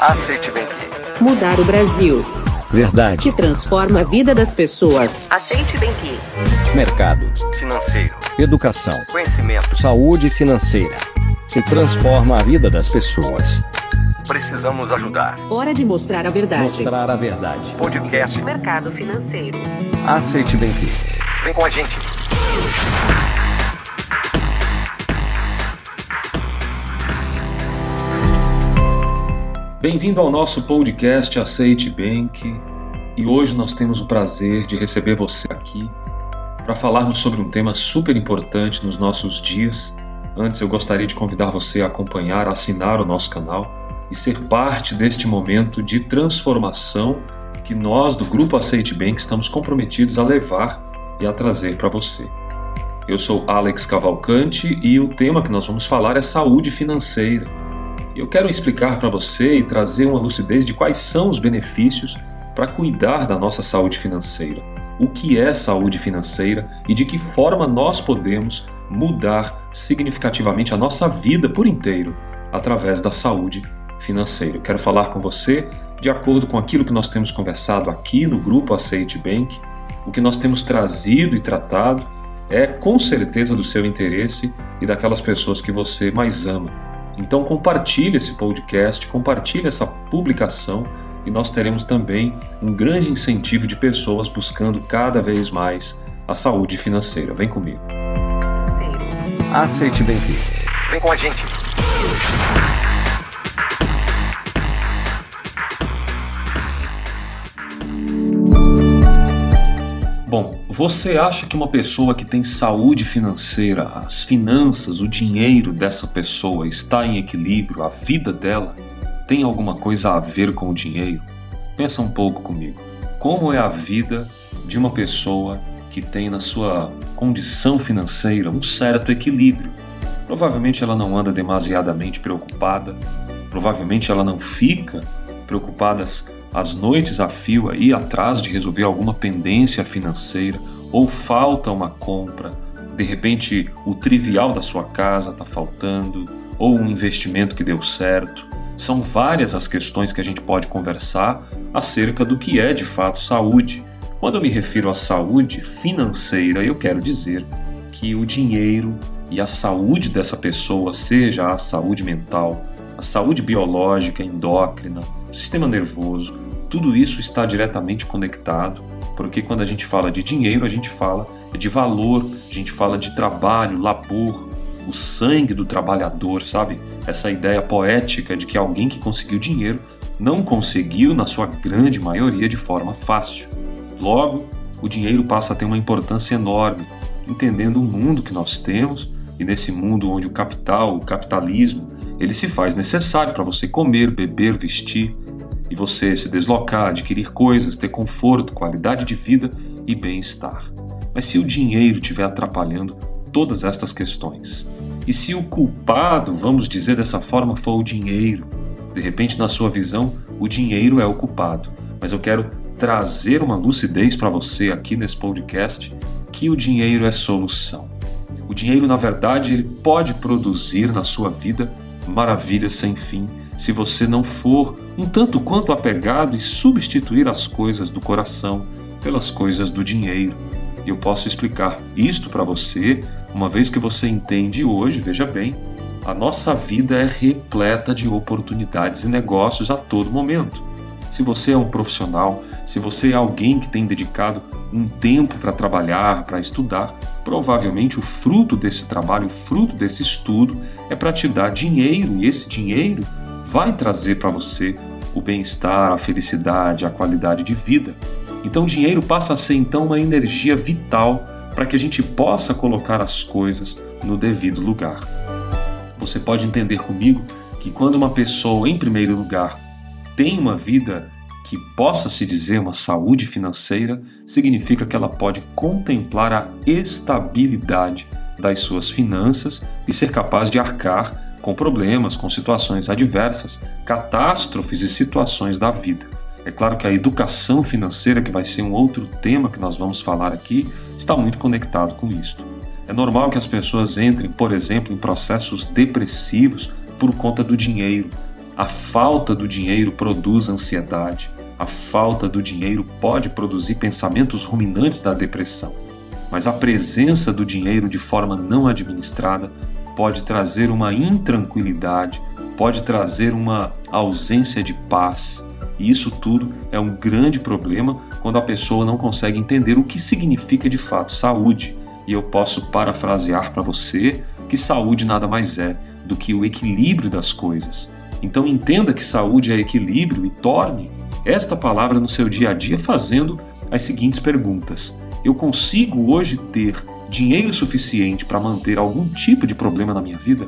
AceiteBank. Mudar o Brasil. Verdade. Que transforma a vida das pessoas. AceiteBank. Mercado financeiro. Educação. Conhecimento. Saúde financeira. Que transforma a vida das pessoas. Precisamos ajudar. Hora de mostrar a verdade. Mostrar a verdade. Podcast Mercado Financeiro. AceiteBank. Vem com a gente. Bem-vindo ao nosso podcast AceiteBank, e hoje nós temos o prazer de receber você aqui para falarmos sobre um tema super importante nos nossos dias. Antes, eu gostaria de convidar você a acompanhar, a assinar o nosso canal e ser parte deste momento de transformação que nós do Grupo AceiteBank estamos comprometidos a levar e a trazer para você. Eu sou Alex Cavalcante e o tema que nós vamos falar é saúde financeira. Eu quero explicar para você e trazer uma lucidez de quais são os benefícios para cuidar da nossa saúde financeira, o que é saúde financeira e de que forma nós podemos mudar significativamente a nossa vida por inteiro através da saúde financeira. Eu quero falar com você de acordo com aquilo que nós temos conversado aqui no Grupo AceiteBank. O que nós temos trazido e tratado é com certeza do seu interesse e daquelas pessoas que você mais ama. Então compartilhe esse podcast, compartilhe essa publicação e nós teremos também um grande incentivo de pessoas buscando cada vez mais a saúde financeira. Vem comigo. AceiteBank. Vem com a gente. Bom, você acha que uma pessoa que tem saúde financeira, as finanças, o dinheiro dessa pessoa está em equilíbrio, a vida dela tem alguma coisa a ver com o dinheiro? Pensa um pouco comigo. Como é a vida de uma pessoa que tem na sua condição financeira um certo equilíbrio? Provavelmente ela não anda demasiadamente preocupada, provavelmente ela não fica preocupada às noites a fio, aí atrás de resolver alguma pendência financeira, ou falta uma compra, de repente o trivial da sua casa está faltando, ou um investimento que deu certo. São várias as questões que a gente pode conversar acerca do que é de fato saúde. Quando eu me refiro à saúde financeira, eu quero dizer que o dinheiro e a saúde dessa pessoa, seja a saúde mental, a saúde biológica, endócrina, o sistema nervoso, tudo isso está diretamente conectado, porque quando a gente fala de dinheiro, a gente fala de valor, a gente fala de trabalho, labor, o sangue do trabalhador, sabe? Essa ideia poética de que alguém que conseguiu dinheiro não conseguiu, na sua grande maioria, de forma fácil. Logo, o dinheiro passa a ter uma importância enorme, entendendo o mundo que nós temos, e nesse mundo onde o capital, o capitalismo, ele se faz necessário para você comer, beber, vestir e você se deslocar, adquirir coisas, ter conforto, qualidade de vida e bem-estar. Mas se o dinheiro estiver atrapalhando todas estas questões, e se o culpado, vamos dizer dessa forma, for o dinheiro, de repente na sua visão o dinheiro é o culpado, mas eu quero trazer uma lucidez para você aqui nesse podcast que o dinheiro é solução. O dinheiro, na verdade, ele pode produzir na sua vida maravilha sem fim, se você não for um tanto quanto apegado e substituir as coisas do coração pelas coisas do dinheiro. Eu posso explicar isto para você, uma vez que você entende hoje, veja bem, a nossa vida é repleta de oportunidades e negócios a todo momento. Se você é um profissional, se você é alguém que tem dedicado um tempo para trabalhar, para estudar, provavelmente o fruto desse trabalho, o fruto desse estudo é para te dar dinheiro, e esse dinheiro vai trazer para você o bem-estar, a felicidade, a qualidade de vida. Então o dinheiro passa a ser então uma energia vital para que a gente possa colocar as coisas no devido lugar. Você pode entender comigo que quando uma pessoa, em primeiro lugar, tem uma vida que possa se dizer uma saúde financeira, significa que ela pode contemplar a estabilidade das suas finanças e ser capaz de arcar com problemas, com situações adversas, catástrofes e situações da vida. É claro que a educação financeira, que vai ser um outro tema que nós vamos falar aqui, está muito conectado com isto. É normal que as pessoas entrem, por exemplo, em processos depressivos por conta do dinheiro. A falta do dinheiro produz ansiedade. A falta do dinheiro pode produzir pensamentos ruminantes da depressão. Mas a presença do dinheiro de forma não administrada pode trazer uma intranquilidade, pode trazer uma ausência de paz. E isso tudo é um grande problema quando a pessoa não consegue entender o que significa de fato saúde. E eu posso parafrasear para você que saúde nada mais é do que o equilíbrio das coisas. Então entenda que saúde é equilíbrio e torne esta palavra no seu dia a dia fazendo as seguintes perguntas. Eu consigo hoje ter dinheiro suficiente para manter algum tipo de problema na minha vida?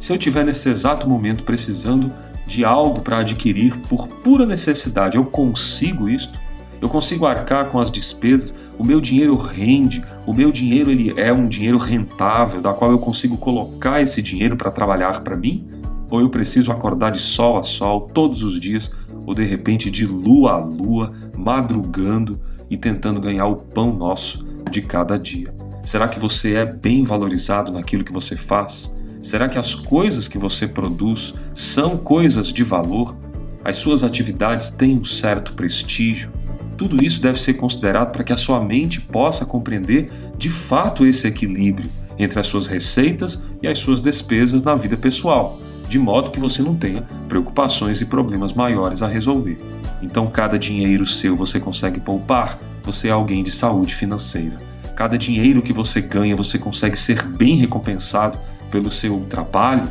Se eu estiver nesse exato momento precisando de algo para adquirir por pura necessidade, eu consigo isto? Eu consigo arcar com as despesas? O meu dinheiro rende? O meu dinheiro ele é um dinheiro rentável, da qual eu consigo colocar esse dinheiro para trabalhar para mim? Ou eu preciso acordar de sol a sol todos os dias, ou de repente de lua a lua, madrugando e tentando ganhar o pão nosso de cada dia? Será que você é bem valorizado naquilo que você faz? Será que as coisas que você produz são coisas de valor? As suas atividades têm um certo prestígio? Tudo isso deve ser considerado para que a sua mente possa compreender de fato esse equilíbrio entre as suas receitas e as suas despesas na vida pessoal, de modo que você não tenha preocupações e problemas maiores a resolver. Então cada dinheiro seu você consegue poupar, você é alguém de saúde financeira. Cada dinheiro que você ganha, você consegue ser bem recompensado pelo seu trabalho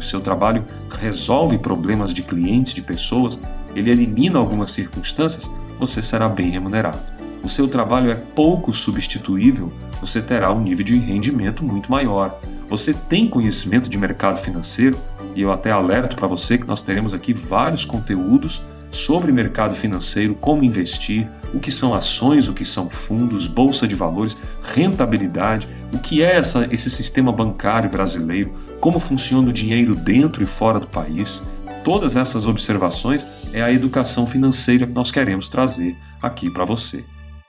resolve problemas de clientes, de pessoas, ele elimina algumas circunstâncias, você será bem remunerado. O seu trabalho é pouco substituível, você terá um nível de rendimento muito maior. Você tem conhecimento de mercado financeiro, e eu até alerto para você que nós teremos aqui vários conteúdos sobre mercado financeiro, como investir, o que são ações, o que são fundos, bolsa de valores, rentabilidade, o que é esse sistema bancário brasileiro, como funciona o dinheiro dentro e fora do país. Todas essas observações é a educação financeira que nós queremos trazer aqui para você.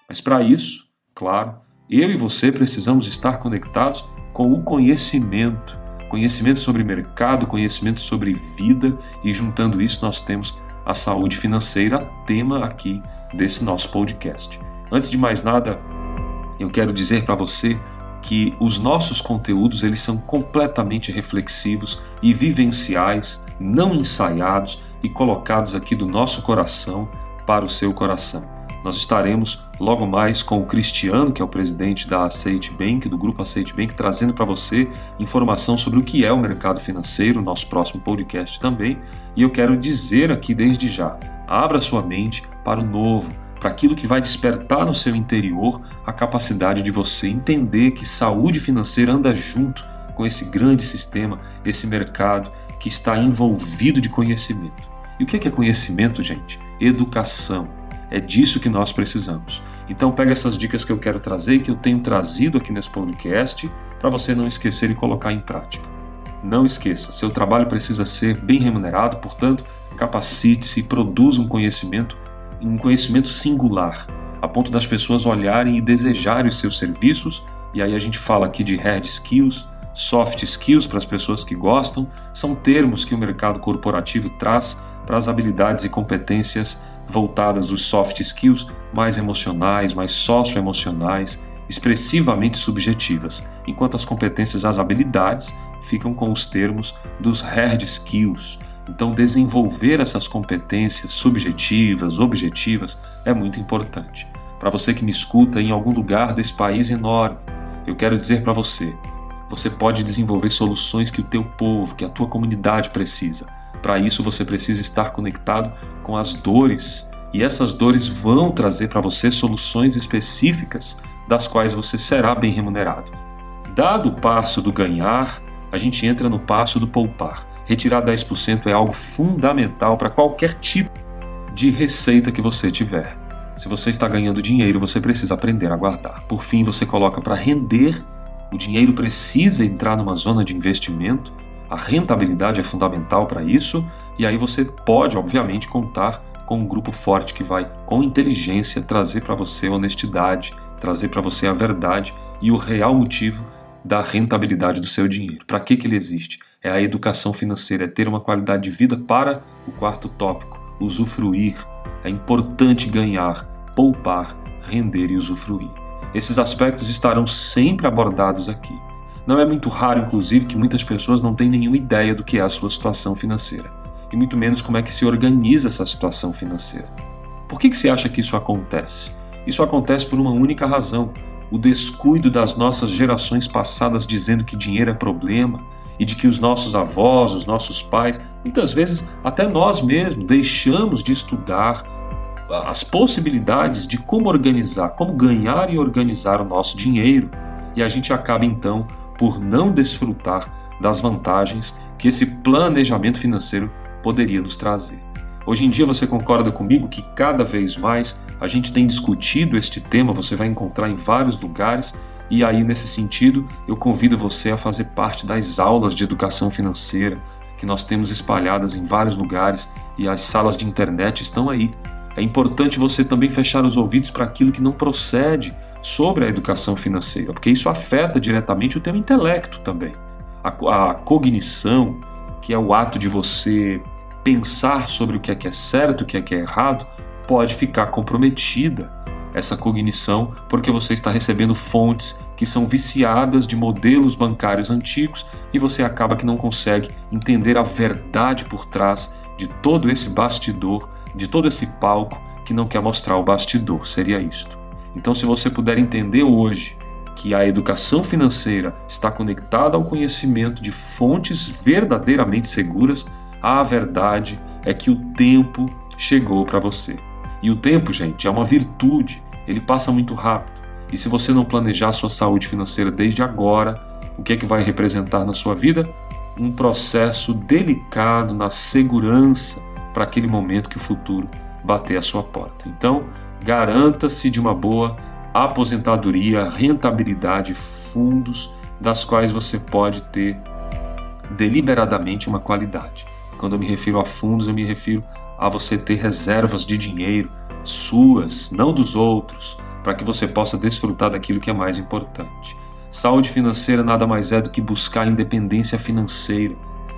Mas para isso, claro, eu e você precisamos estar conectados com o conhecimento. Conhecimento sobre mercado, conhecimento sobre vida, e juntando isso nós temos a saúde financeira, tema aqui desse nosso podcast. Antes de mais nada, eu quero dizer para você que os nossos conteúdos eles são completamente reflexivos e vivenciais, não ensaiados e colocados aqui do nosso coração para o seu coração. Nós estaremos logo mais com o Cristiano, que é o presidente da AceiteBank, do grupo AceiteBank, trazendo para você informação sobre o que é o mercado financeiro, nosso próximo podcast também. E eu quero dizer aqui desde já, abra sua mente para o novo, para aquilo que vai despertar no seu interior a capacidade de você entender que saúde financeira anda junto com esse grande sistema, esse mercado que está envolvido de conhecimento. E o que é conhecimento, gente? Educação. É disso que nós precisamos. Então pega essas dicas que eu quero trazer e que eu tenho trazido aqui nesse podcast para você não esquecer e colocar em prática. Não esqueça, seu trabalho precisa ser bem remunerado, portanto, capacite-se e produza um conhecimento singular, a ponto das pessoas olharem e desejarem os seus serviços. E aí a gente fala aqui de hard skills, soft skills para as pessoas que gostam, são termos que o mercado corporativo traz para as habilidades e competências voltadas dos soft skills mais emocionais, mais socioemocionais, expressivamente subjetivas, enquanto as competências, as habilidades, ficam com os termos dos hard skills. Então desenvolver essas competências subjetivas, objetivas, é muito importante. Para você que me escuta em algum lugar desse país enorme, eu quero dizer para você, você pode desenvolver soluções que o teu povo, que a tua comunidade precisa. Para isso você precisa estar conectado com as dores, e essas dores vão trazer para você soluções específicas das quais você será bem remunerado. Dado o passo do ganhar, a gente entra no passo do poupar. Retirar 10% é algo fundamental para qualquer tipo de receita que você tiver. Se você está ganhando dinheiro, você precisa aprender a guardar. Por fim, você coloca para render, o dinheiro precisa entrar numa zona de investimento. A rentabilidade é fundamental para isso, e aí você pode, obviamente, contar com um grupo forte que vai, com inteligência, trazer para você a honestidade, trazer para você a verdade e o real motivo da rentabilidade do seu dinheiro. Para que ele existe? é a educação financeira, é ter uma qualidade de vida. Para o quarto tópico, usufruir, é importante ganhar, poupar, render e usufruir. Esses aspectos estarão sempre abordados aqui. Não é muito raro, inclusive, que muitas pessoas não têm nenhuma ideia do que é a sua situação financeira, e muito menos como é que se organiza essa situação financeira. Por que você acha que isso acontece? Isso acontece por uma única razão: o descuido das nossas gerações passadas dizendo que dinheiro é problema, e de que os nossos avós, os nossos pais, muitas vezes até nós mesmos, deixamos de estudar as possibilidades de como organizar, como ganhar e organizar o nosso dinheiro, e a gente acaba então por não desfrutar das vantagens que esse planejamento financeiro poderia nos trazer. Hoje em dia você concorda comigo que cada vez mais a gente tem discutido este tema, você vai encontrar em vários lugares, e aí nesse sentido eu convido você a fazer parte das aulas de educação financeira que nós temos espalhadas em vários lugares, e as salas de internet estão aí. É importante você também fechar os ouvidos para aquilo que não procede sobre a educação financeira, porque isso afeta diretamente o teu intelecto também. A cognição, que é o ato de você pensar sobre o que é certo, o que é errado, pode ficar comprometida, essa cognição, porque você está recebendo fontes que são viciadas de modelos bancários antigos, e você acaba que não consegue entender a verdade por trás de todo esse bastidor, de todo esse palco que não quer mostrar o bastidor, seria isto. Então, se você puder entender hoje que a educação financeira está conectada ao conhecimento de fontes verdadeiramente seguras, a verdade é que o tempo chegou para você. E o tempo, gente, é uma virtude, ele passa muito rápido. E se você não planejar a sua saúde financeira desde agora, o que é que vai representar na sua vida? Um processo delicado na segurança para aquele momento que o futuro bater à sua porta. Então, garanta-se de uma boa aposentadoria, rentabilidade, fundos das quais você pode ter deliberadamente uma qualidade. Quando eu me refiro a fundos, eu me refiro a você ter reservas de dinheiro suas, não dos outros, para que você possa desfrutar daquilo que é mais importante. Saúde financeira nada mais é do que buscar independência financeira.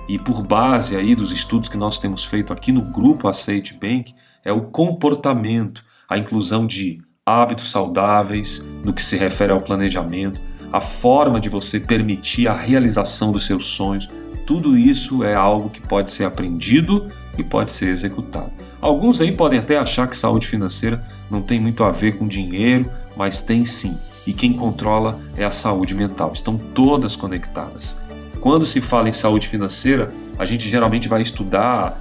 E por base aí dos estudos que nós temos feito aqui no grupo AceiteBank, é o comportamento, a inclusão de hábitos saudáveis no que se refere ao planejamento, a forma de você permitir a realização dos seus sonhos. Tudo isso é algo que pode ser aprendido e pode ser executado. Alguns aí podem até achar que saúde financeira não tem muito a ver com dinheiro, mas tem sim. E quem controla é a saúde mental. Estão todas conectadas. Quando se fala em saúde financeira, a gente geralmente vai estudar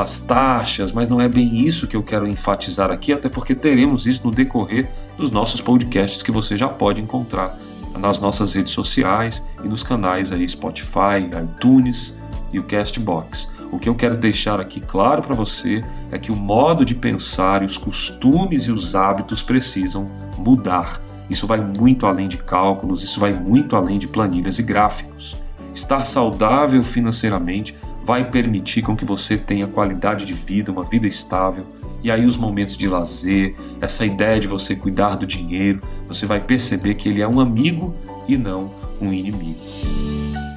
as taxas, mas não é bem isso que eu quero enfatizar aqui, até porque teremos isso no decorrer dos nossos podcasts que você já pode encontrar nas nossas redes sociais e nos canais aí Spotify, iTunes e o Castbox. O que eu quero deixar aqui claro para você é que o modo de pensar, os costumes e os hábitos precisam mudar. Isso vai muito além de cálculos, isso vai muito além de planilhas e gráficos. Estar saudável financeiramente vai permitir com que você tenha qualidade de vida, uma vida estável, e aí os momentos de lazer, essa ideia de você cuidar do dinheiro, você vai perceber que ele é um amigo e não um inimigo.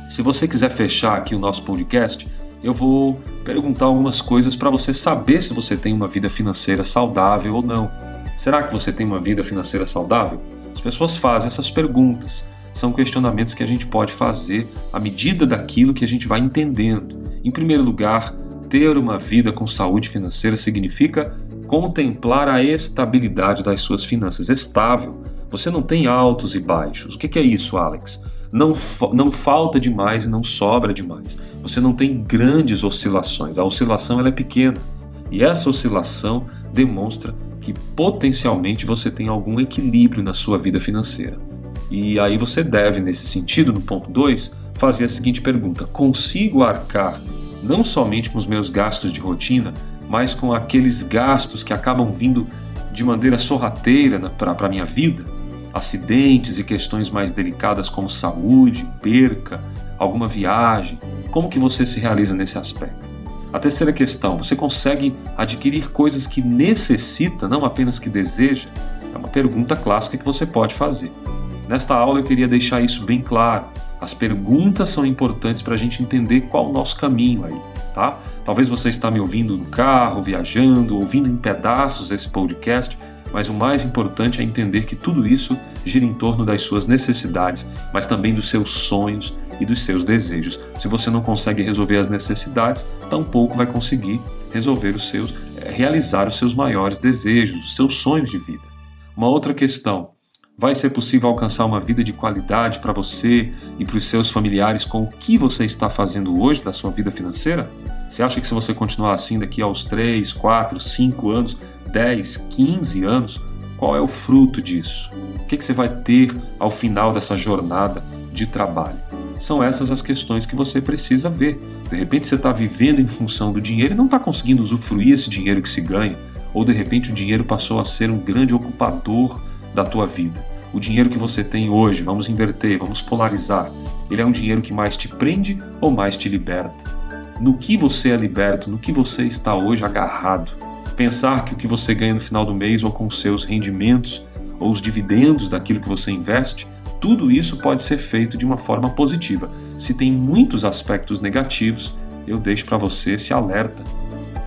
Se você quiser fechar aqui o nosso podcast, eu vou perguntar algumas coisas para você saber se você tem uma vida financeira saudável ou não. Será que você tem uma vida financeira saudável? As pessoas fazem essas perguntas. São questionamentos que a gente pode fazer à medida daquilo que a gente vai entendendo. Em primeiro lugar, ter uma vida com saúde financeira significa contemplar a estabilidade das suas finanças. Estável. Você não tem altos e baixos. O que é isso, Alex? Não falta demais e não sobra demais. Você não tem grandes oscilações. A oscilação ela é pequena. E essa oscilação demonstra que potencialmente você tem algum equilíbrio na sua vida financeira. E aí você deve, nesse sentido, no ponto 2, fazer a seguinte pergunta: consigo arcar não somente com os meus gastos de rotina, mas com aqueles gastos que acabam vindo de maneira sorrateira para a minha vida? Acidentes e questões mais delicadas como saúde, perca, alguma viagem. Como que você se realiza nesse aspecto? A terceira questão: você consegue adquirir coisas que necessita, não apenas que deseja? É uma pergunta clássica que você pode fazer. Nesta aula eu queria deixar isso bem claro. As perguntas são importantes para a gente entender qual o nosso caminho aí, tá? Talvez você está me ouvindo no carro, viajando, ouvindo em pedaços esse podcast, mas o mais importante é entender que tudo isso gira em torno das suas necessidades, mas também dos seus sonhos e dos seus desejos. Se você não consegue resolver as necessidades, tampouco vai conseguir resolver realizar os seus maiores desejos, os seus sonhos de vida. Uma outra questão: vai ser possível alcançar uma vida de qualidade para você e para os seus familiares com o que você está fazendo hoje da sua vida financeira? Você acha que se você continuar assim daqui aos 3, 4, 5 anos, 10, 15 anos, qual é o fruto disso? O que você vai ter ao final dessa jornada de trabalho? São essas as questões que você precisa ver. De repente você está vivendo em função do dinheiro e não está conseguindo usufruir esse dinheiro que se ganha, ou de repente o dinheiro passou a ser um grande ocupador da tua vida. O dinheiro que você tem hoje, vamos inverter, vamos polarizar, ele é um dinheiro que mais te prende ou mais te liberta? No que você é liberto, no que você está hoje agarrado? Pensar que o que você ganha no final do mês ou com os seus rendimentos ou os dividendos daquilo que você investe, tudo isso pode ser feito de uma forma positiva. Se tem muitos aspectos negativos, eu deixo para você esse alerta,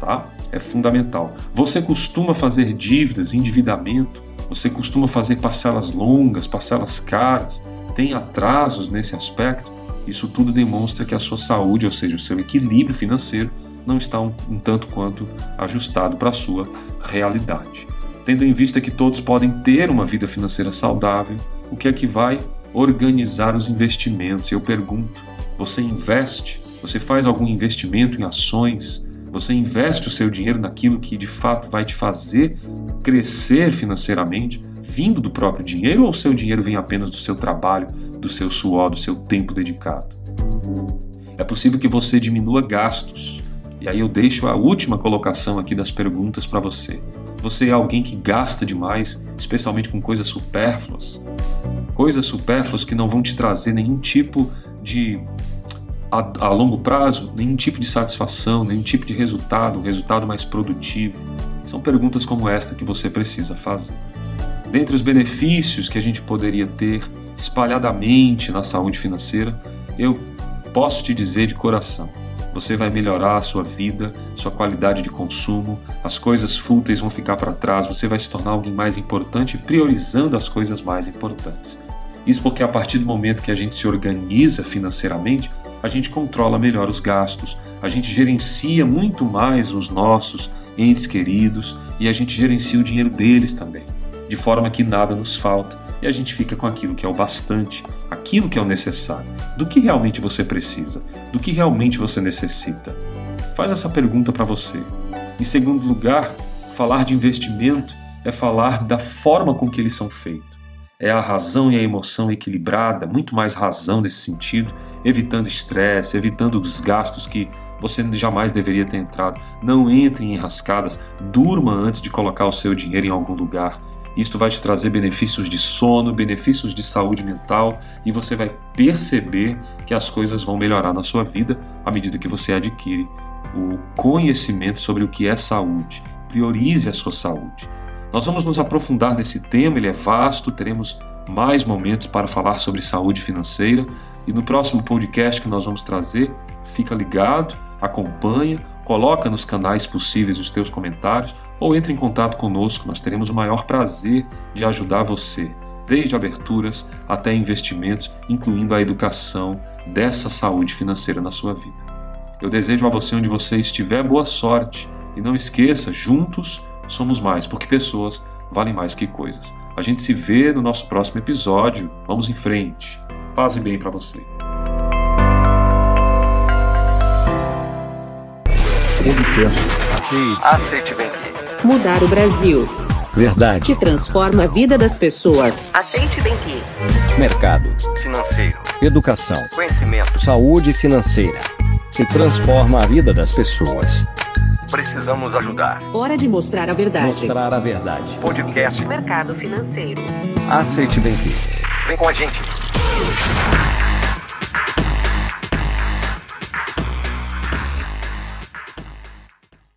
tá? É fundamental. Você costuma fazer dívidas, endividamento? Você costuma fazer parcelas longas, parcelas caras, tem atrasos nesse aspecto? Isso tudo demonstra que a sua saúde, ou seja, o seu equilíbrio financeiro, não está um tanto quanto ajustado para a sua realidade. Tendo em vista que todos podem ter uma vida financeira saudável, o que é que vai organizar os investimentos? Eu pergunto, você investe? Você faz algum investimento em ações? Você investe o seu dinheiro naquilo que de fato vai te fazer crescer financeiramente, vindo do próprio dinheiro, ou o seu dinheiro vem apenas do seu trabalho, do seu suor, do seu tempo dedicado? É possível que você diminua gastos. E aí eu deixo a última colocação aqui das perguntas para você. Você é alguém que gasta demais, especialmente com coisas supérfluas? Coisas supérfluas que não vão te trazer nenhum tipo de... a longo prazo, nenhum tipo de satisfação, nenhum tipo de resultado, um resultado mais produtivo. São perguntas como esta que você precisa fazer. Dentre os benefícios que a gente poderia ter espalhadamente na saúde financeira, eu posso te dizer de coração, você vai melhorar a sua vida, sua qualidade de consumo, as coisas fúteis vão ficar para trás, você vai se tornar alguém mais importante, priorizando as coisas mais importantes. Isso porque a partir do momento que a gente se organiza financeiramente, a gente controla melhor os gastos, a gente gerencia muito mais os nossos entes queridos e a gente gerencia o dinheiro deles também, de forma que nada nos falta e a gente fica com aquilo que é o bastante, aquilo que é o necessário, do que realmente você precisa, do que realmente você necessita. Faz essa pergunta para você. Em segundo lugar, falar de investimento é falar da forma com que eles são feitos. É a razão e a emoção equilibrada, muito mais razão nesse sentido, evitando estresse, evitando os gastos que você jamais deveria ter entrado. Não entre em enrascadas, durma antes de colocar o seu dinheiro em algum lugar. Isto vai te trazer benefícios de sono, benefícios de saúde mental e você vai perceber que as coisas vão melhorar na sua vida à medida que você adquire o conhecimento sobre o que é saúde. Priorize a sua saúde. Nós vamos nos aprofundar nesse tema, ele é vasto, teremos mais momentos para falar sobre saúde financeira e no próximo podcast que nós vamos trazer, fica ligado, acompanha, coloca nos canais possíveis os teus comentários ou entre em contato conosco, nós teremos o maior prazer de ajudar você, desde aberturas até investimentos, incluindo a educação dessa saúde financeira na sua vida. Eu desejo a você, onde você estiver, boa sorte e não esqueça, juntos, somos mais, porque pessoas valem mais que coisas. A gente se vê no nosso próximo episódio. Vamos em frente. Paz e bem para você. AceiteBank. Mudar o Brasil. Verdade. Que transforma a vida das pessoas. AceiteBank. Mercado. Financeiro. Educação. Conhecimento. Saúde financeira. Que transforma a vida das pessoas. Precisamos ajudar. Hora de mostrar a verdade. Mostrar a verdade. Podcast Mercado Financeiro. AceiteBem-Quê. Vem com a gente.